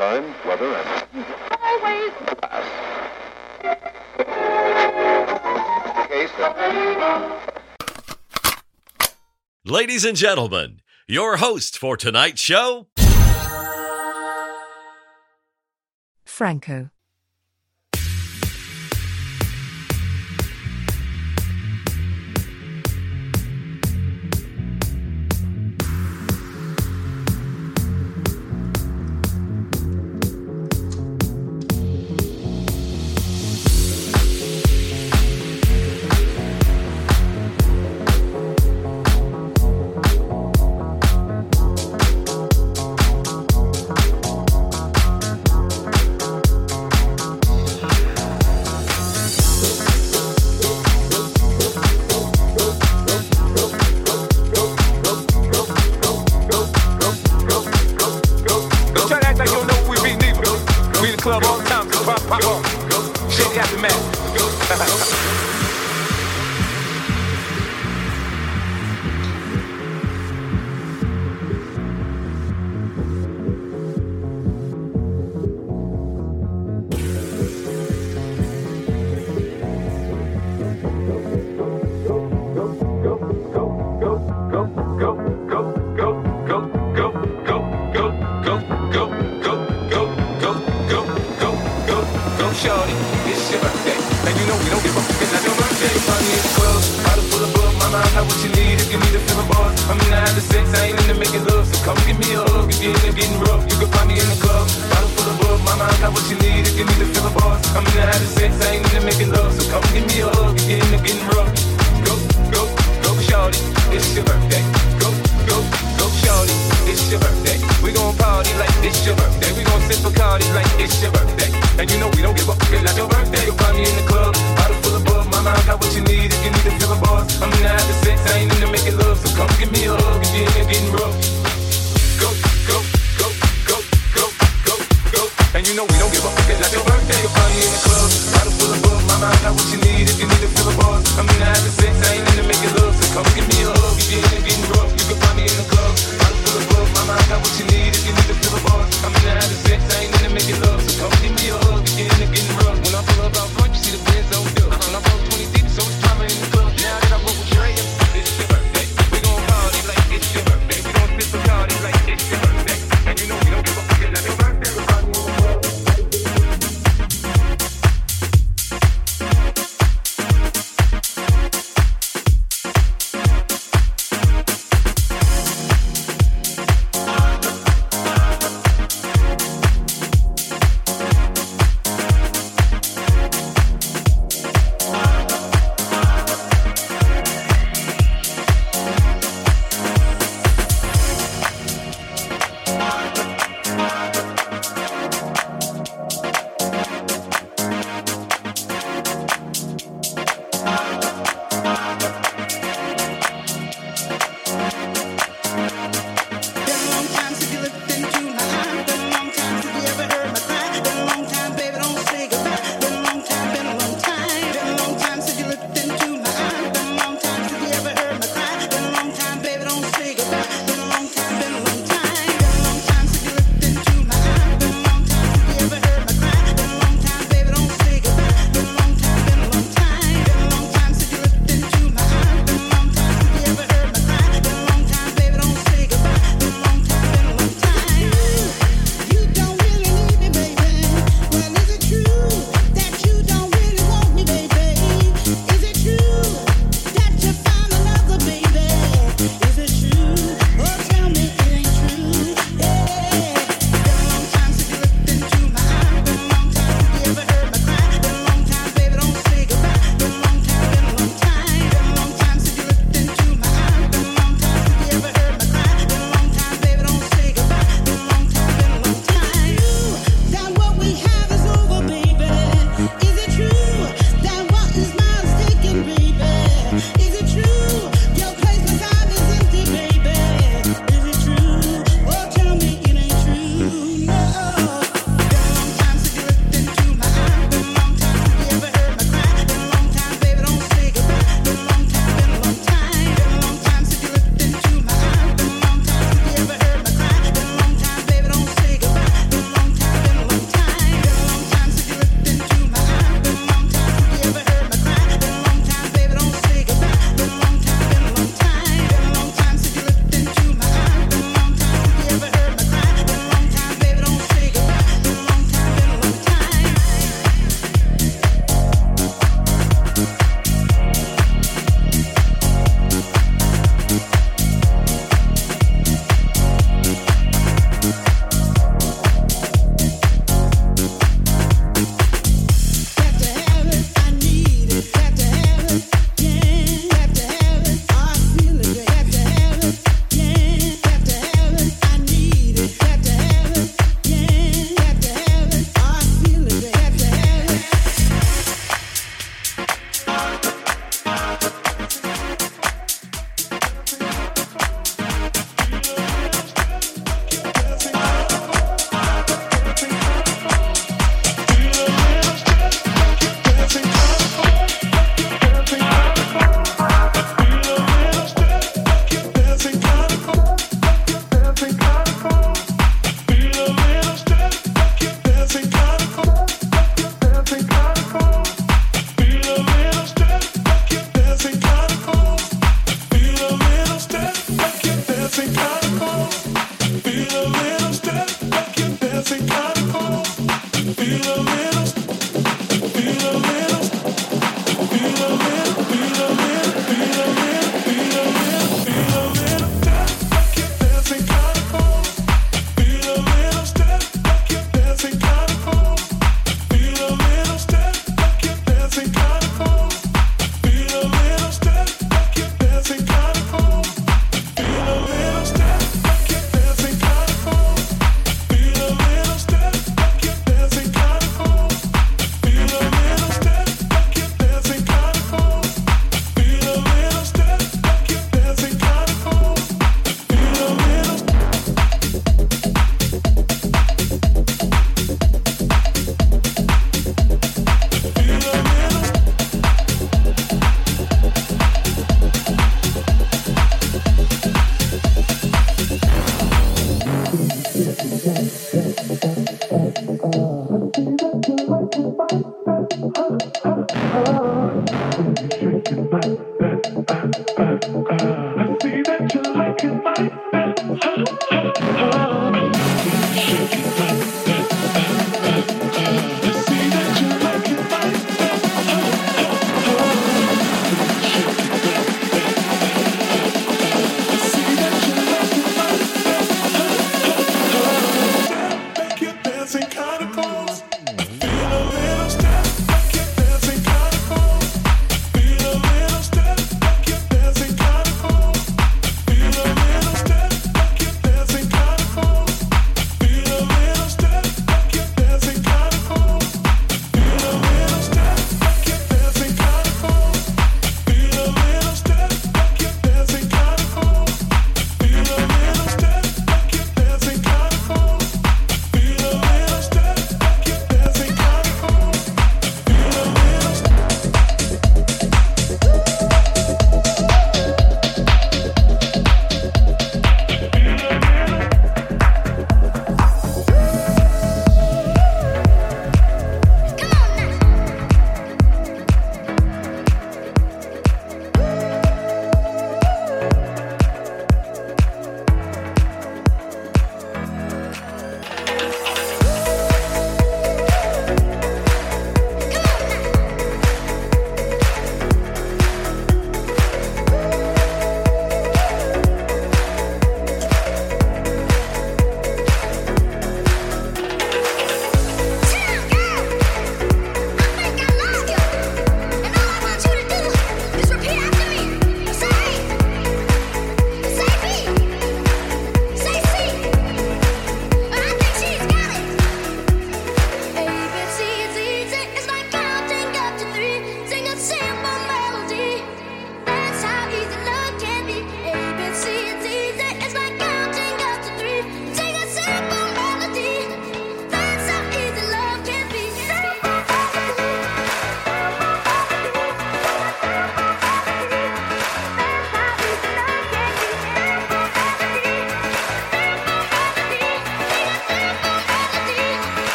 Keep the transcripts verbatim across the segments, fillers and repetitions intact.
time, weather, and always glass. Case of... Ladies and gentlemen, your host for tonight's show, Franko.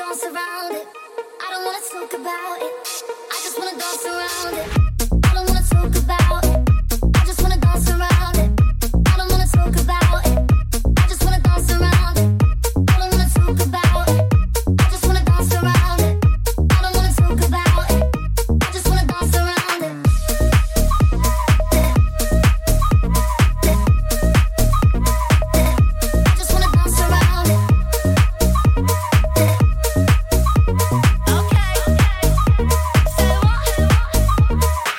dance around it. I don't wanna talk about it. I just wanna dance around it. I don't wanna talk about it. I just wanna dance around it. I don't wanna talk about it. I just wanna dance around it. I don't wanna talk about it. I just wanna dance around it. I don't wanna talk about it. I just wanna dance around it. I just wanna dance around it. Okay, okay. Say what?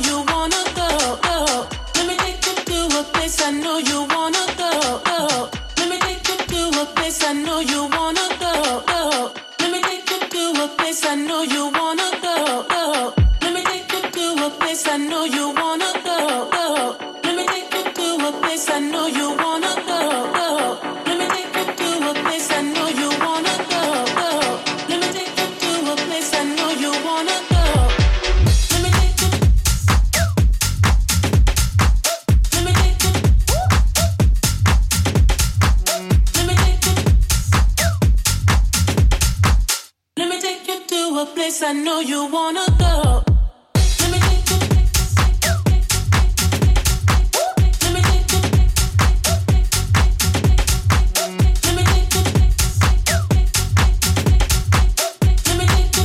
know you wanna go, go. Let me take you to a place I know you wanna go, go. Let me take you to a place I know you wanna go, go. Let me take you to a place I know you wanna go, go. Let me take you to a place I know you wanna go, go. Let me take you to a place I know you wanna go, go. Let me take you to a place I know you wanna go, go. Let me take you to a place I know you wanna go. I know you wanna go. Let me take you. Let me take you. Let me take you. Let me take you. I know you wanna go. Let me take you. Let me take you.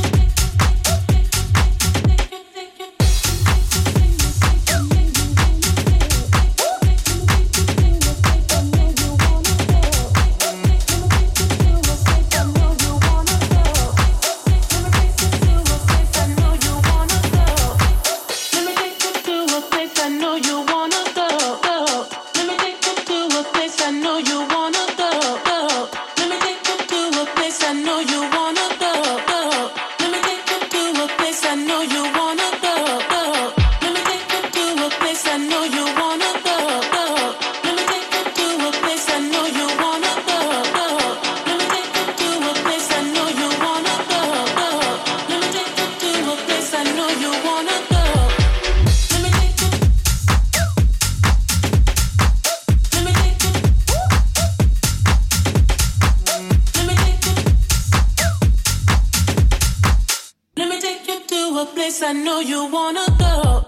Let me take you. Let me take you to a place I know you wanna go,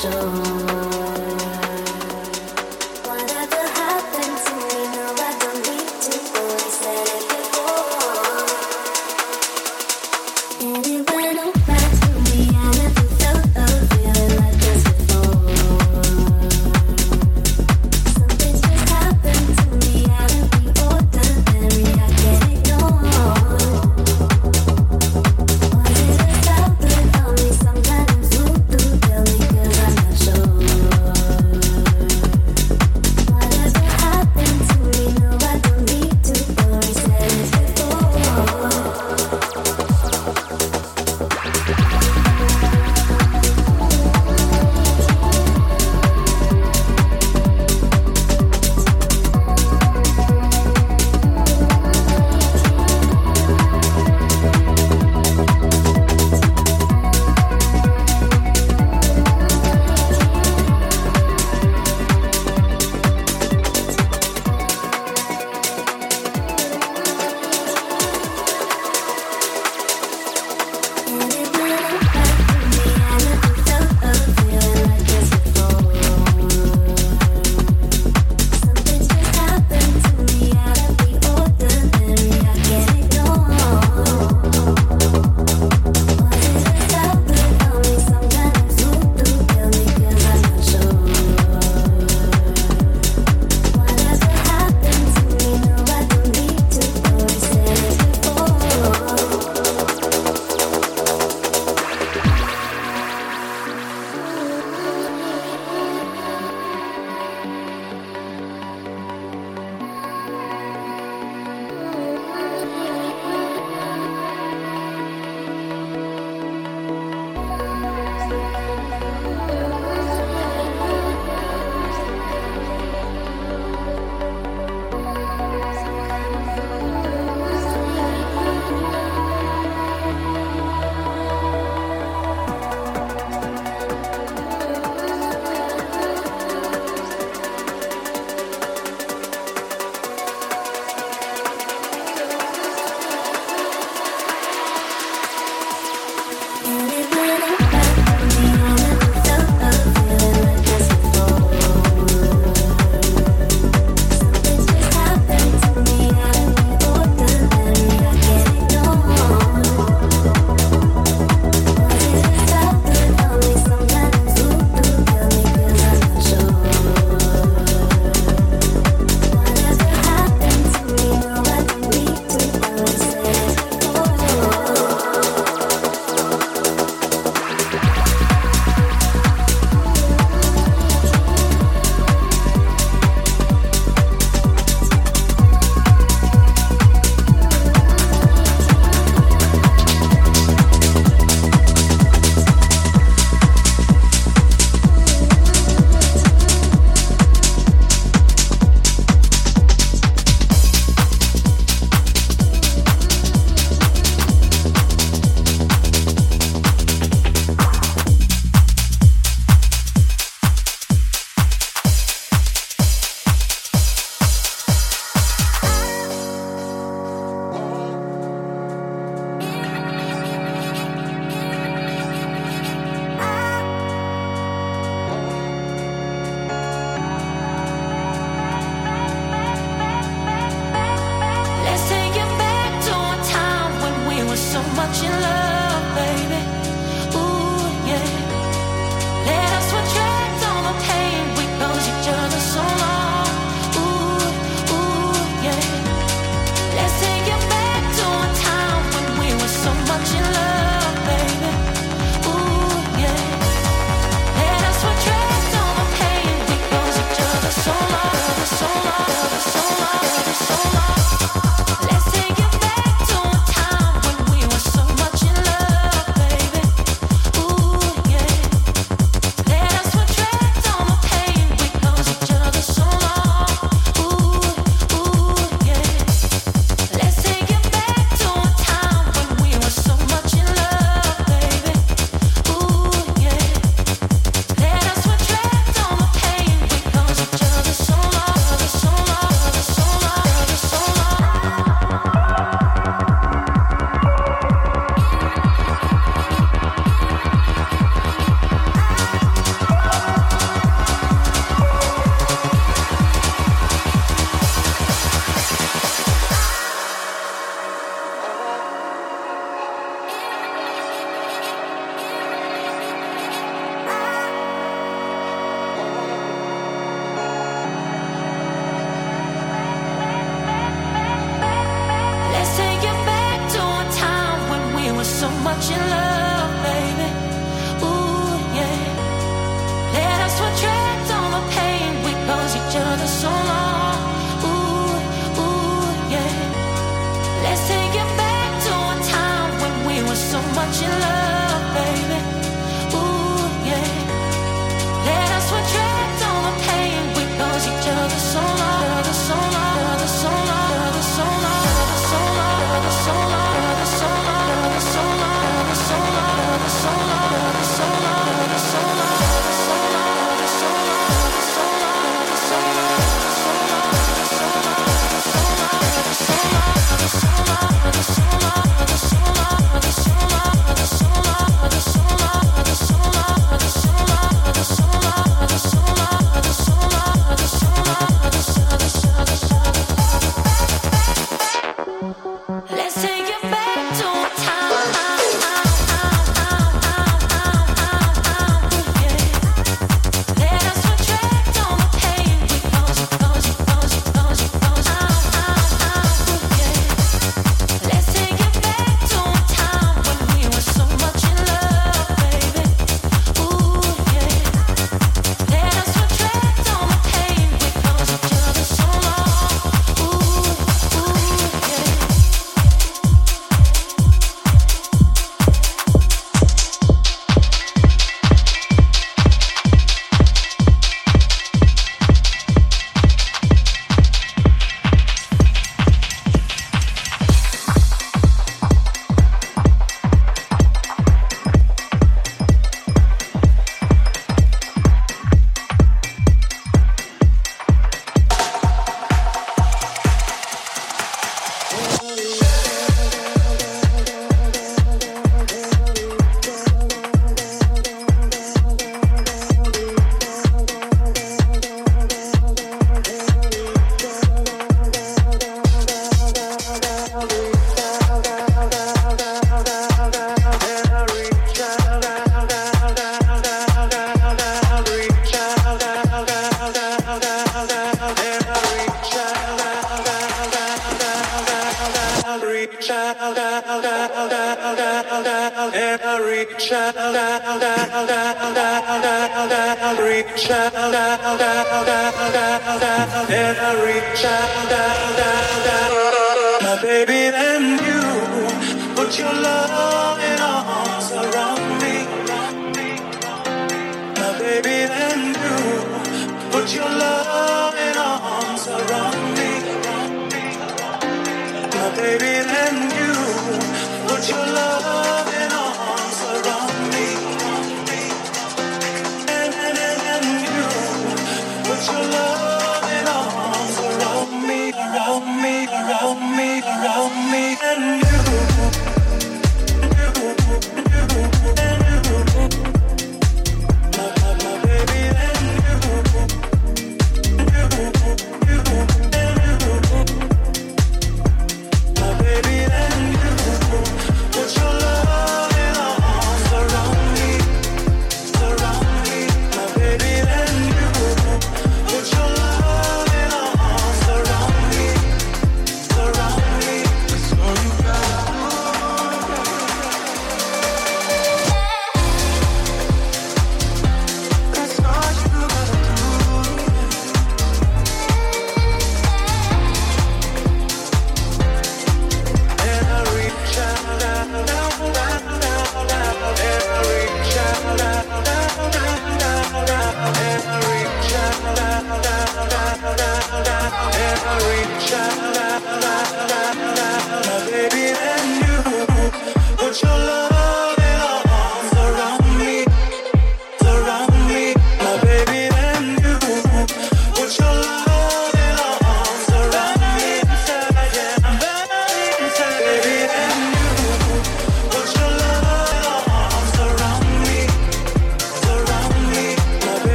Sure. Your love.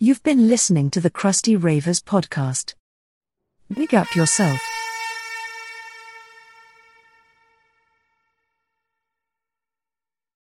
You've been listening to the Krusty Ravers podcast. Big up yourself.